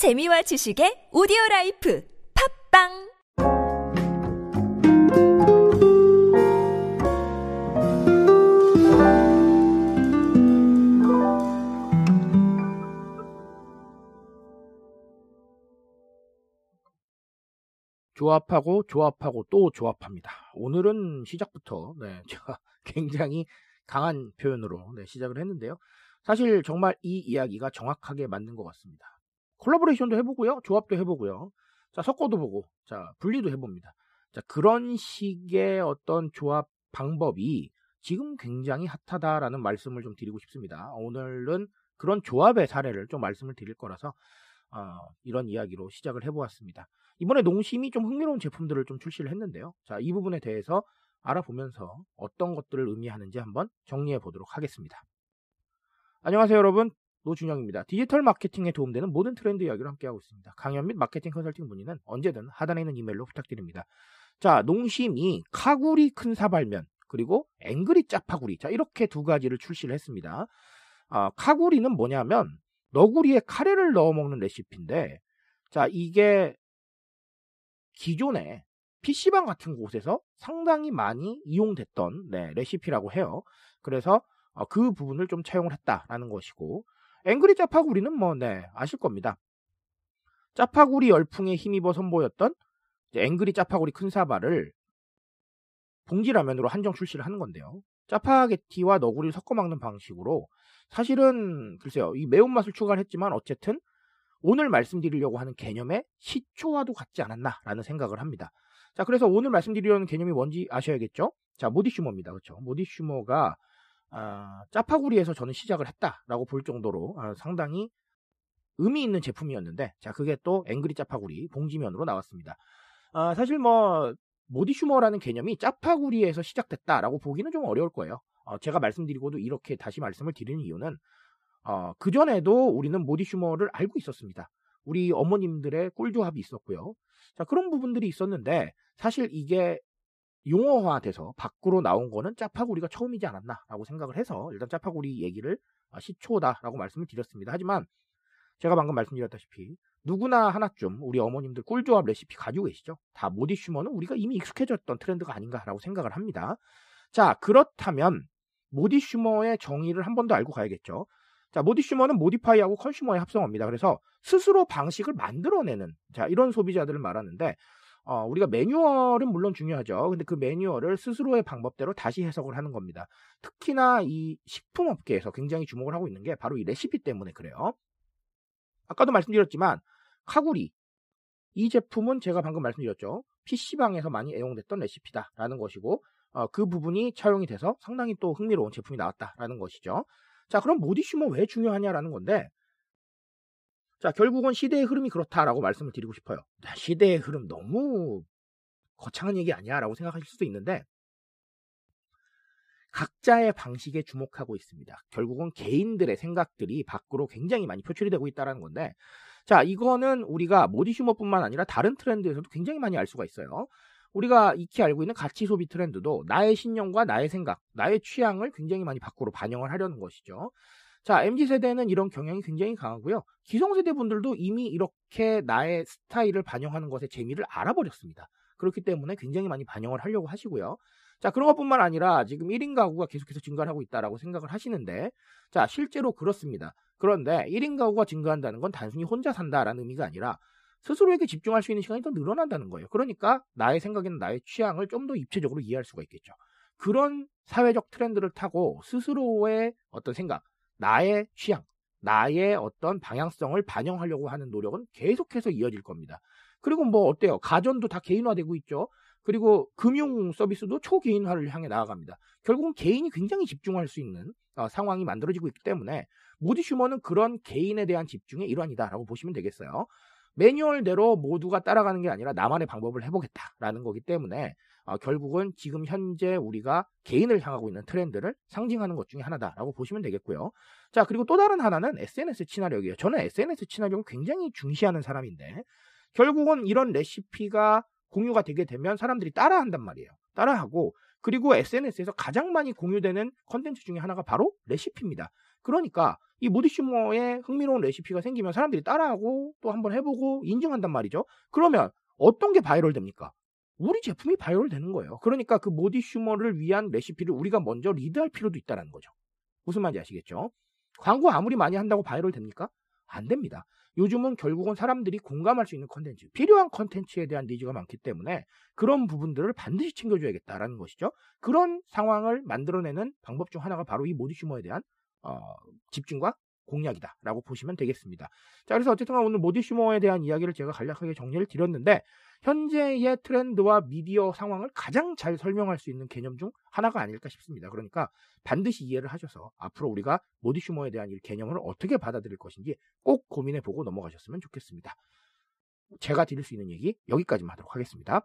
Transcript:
재미와 지식의 오디오라이프 팝빵 조합하고 조합하고 또 조합합니다. 오늘은 시작부터 제가 굉장히 강한 표현으로 시작을 했는데요. 사실 정말 이 이야기가 정확하게 맞는 것 같습니다. 콜라보레이션도 해보고요. 조합도 해보고요. 자, 섞어도 보고 자, 분리도 해봅니다. 자, 그런 식의 어떤 조합 방법이 지금 굉장히 핫하다라는 말씀을 좀 드리고 싶습니다. 오늘은 그런 조합의 사례를 좀 말씀을 드릴 거라서 이런 이야기로 시작을 해보았습니다. 이번에 농심이 좀 흥미로운 제품들을 좀 출시를 했는데요. 자, 이 부분에 대해서 알아보면서 어떤 것들을 의미하는지 한번 정리해 보도록 하겠습니다. 안녕하세요 여러분, 노준영입니다. 디지털 마케팅에 도움되는 모든 트렌드 이야기를 함께하고 있습니다. 강연 및 마케팅 컨설팅 문의는 언제든 하단에 있는 이메일로 부탁드립니다. 자, 농심이 카구리 큰 사발면 그리고 앵그리 짜파구리, 자, 이렇게 두 가지를 출시를 했습니다. 카구리는 뭐냐면 너구리에 카레를 넣어 먹는 레시피인데, 자, 이게 기존에 PC방 같은 곳에서 상당히 많이 이용됐던 레시피라고 해요. 그래서 그 부분을 좀 차용을 했다라는 것이고, 앵그리 짜파구리는 뭐 아실 겁니다. 짜파구리 열풍에 힘입어 선보였던 앵그리 짜파구리 큰 사발을 봉지라면으로 한정 출시를 하는 건데요. 짜파게티와 너구리를 섞어 먹는 방식으로, 사실은 글쎄요, 이 매운맛을 추가했지만 어쨌든 오늘 말씀드리려고 하는 개념의 시초와도 같지 않았나라는 생각을 합니다. 자, 그래서 오늘 말씀드리려는 개념이 뭔지 아셔야겠죠? 자, 모디슈머입니다. 그렇죠? 모디슈머가 짜파구리에서 저는 시작을 했다라고 볼 정도로 상당히 의미 있는 제품이었는데, 자, 그게 또 앵그리 짜파구리 봉지면으로 나왔습니다. 사실 모디슈머라는 개념이 짜파구리에서 시작됐다라고 보기는 좀 어려울 거예요. 제가 말씀드리고도 이렇게 다시 말씀을 드리는 이유는 그전에도 우리는 모디슈머를 알고 있었습니다. 우리 어머님들의 꿀조합이 있었고요. 자, 그런 부분들이 있었는데 사실 이게 용어화돼서 밖으로 나온 거는 짜파구리가 처음이지 않았나라고 생각을 해서 일단 짜파구리 얘기를 시초다라고 말씀을 드렸습니다. 하지만 제가 방금 말씀드렸다시피 누구나 하나쯤 우리 어머님들 꿀조합 레시피 가지고 계시죠? 다 모디슈머는 우리가 이미 익숙해졌던 트렌드가 아닌가라고 생각을 합니다. 자, 그렇다면 모디슈머의 정의를 한 번 더 알고 가야겠죠. 자, 모디슈머는 모디파이하고 컨슈머의 합성어입니다. 그래서 스스로 방식을 만들어내는, 자, 이런 소비자들을 말하는데, 우리가 매뉴얼은 물론 중요하죠. 근데 그 매뉴얼을 스스로의 방법대로 다시 해석을 하는 겁니다. 특히나 이 식품업계에서 굉장히 주목을 하고 있는 게 바로 이 레시피 때문에 그래요. 아까도 말씀드렸지만 카구리, 이 제품은 제가 방금 말씀드렸죠. PC방에서 많이 애용됐던 레시피다라는 것이고, 그 부분이 차용이 돼서 상당히 또 흥미로운 제품이 나왔다라는 것이죠. 자, 그럼 모디슈머 왜 중요하냐라는 건데, 자, 결국은 시대의 흐름이 그렇다라고 말씀을 드리고 싶어요. 시대의 흐름 너무 거창한 얘기 아니야라고 생각하실 수도 있는데, 각자의 방식에 주목하고 있습니다. 결국은 개인들의 생각들이 밖으로 굉장히 많이 표출이 되고 있다는 건데, 자, 이거는 우리가 모디슈머뿐만 아니라 다른 트렌드에서도 굉장히 많이 알 수가 있어요. 우리가 익히 알고 있는 가치 소비 트렌드도 나의 신념과 나의 생각, 나의 취향을 굉장히 많이 밖으로 반영을 하려는 것이죠. 자, MZ세대는 이런 경향이 굉장히 강하고요. 기성세대 분들도 이미 이렇게 나의 스타일을 반영하는 것의 재미를 알아버렸습니다. 그렇기 때문에 굉장히 많이 반영을 하려고 하시고요. 자, 그런 것뿐만 아니라 지금 1인 가구가 계속해서 증가하고 있다라고 생각을 하시는데, 자, 실제로 그렇습니다. 그런데 1인 가구가 증가한다는 건 단순히 혼자 산다라는 의미가 아니라 스스로에게 집중할 수 있는 시간이 더 늘어난다는 거예요. 그러니까 나의 생각에는 나의 취향을 좀 더 입체적으로 이해할 수가 있겠죠. 그런 사회적 트렌드를 타고 스스로의 어떤 생각, 나의 취향, 나의 어떤 방향성을 반영하려고 하는 노력은 계속해서 이어질 겁니다. 그리고 어때요? 가전도 다 개인화되고 있죠. 그리고 금융 서비스도 초개인화를 향해 나아갑니다. 결국은 개인이 굉장히 집중할 수 있는 상황이 만들어지고 있기 때문에 모디슈머는 그런 개인에 대한 집중의 일환이다라고 보시면 되겠어요. 매뉴얼대로 모두가 따라가는 게 아니라 나만의 방법을 해보겠다라는 거기 때문에 결국은 지금 현재 우리가 개인을 향하고 있는 트렌드를 상징하는 것 중에 하나다라고 보시면 되겠고요. 자, 그리고 또 다른 하나는 SNS 친화력이에요. 저는 SNS 친화력을 굉장히 중시하는 사람인데, 결국은 이런 레시피가 공유가 되게 되면 사람들이 따라한단 말이에요. 따라하고, 그리고 SNS에서 가장 많이 공유되는 컨텐츠 중에 하나가 바로 레시피입니다. 그러니까 이 모디슈머의 흥미로운 레시피가 생기면 사람들이 따라하고 또 한번 해보고 인증한단 말이죠. 그러면 어떤 게 바이럴 됩니까? 우리 제품이 바이럴 되는 거예요. 그러니까 그 모디슈머를 위한 레시피를 우리가 먼저 리드할 필요도 있다는 거죠. 무슨 말인지 아시겠죠? 광고 아무리 많이 한다고 바이럴 됩니까? 안 됩니다. 요즘은 결국은 사람들이 공감할 수 있는 컨텐츠, 필요한 컨텐츠에 대한 니즈가 많기 때문에 그런 부분들을 반드시 챙겨줘야겠다라는 것이죠. 그런 상황을 만들어내는 방법 중 하나가 바로 이 모디슈머에 대한 집중과 공략이다라고 보시면 되겠습니다. 자, 그래서 어쨌든 오늘 모디슈머에 대한 이야기를 제가 간략하게 정리를 드렸는데, 현재의 트렌드와 미디어 상황을 가장 잘 설명할 수 있는 개념 중 하나가 아닐까 싶습니다. 그러니까 반드시 이해를 하셔서 앞으로 우리가 모디슈머에 대한 이 개념을 어떻게 받아들일 것인지 꼭 고민해보고 넘어가셨으면 좋겠습니다. 제가 드릴 수 있는 얘기 여기까지만 하도록 하겠습니다.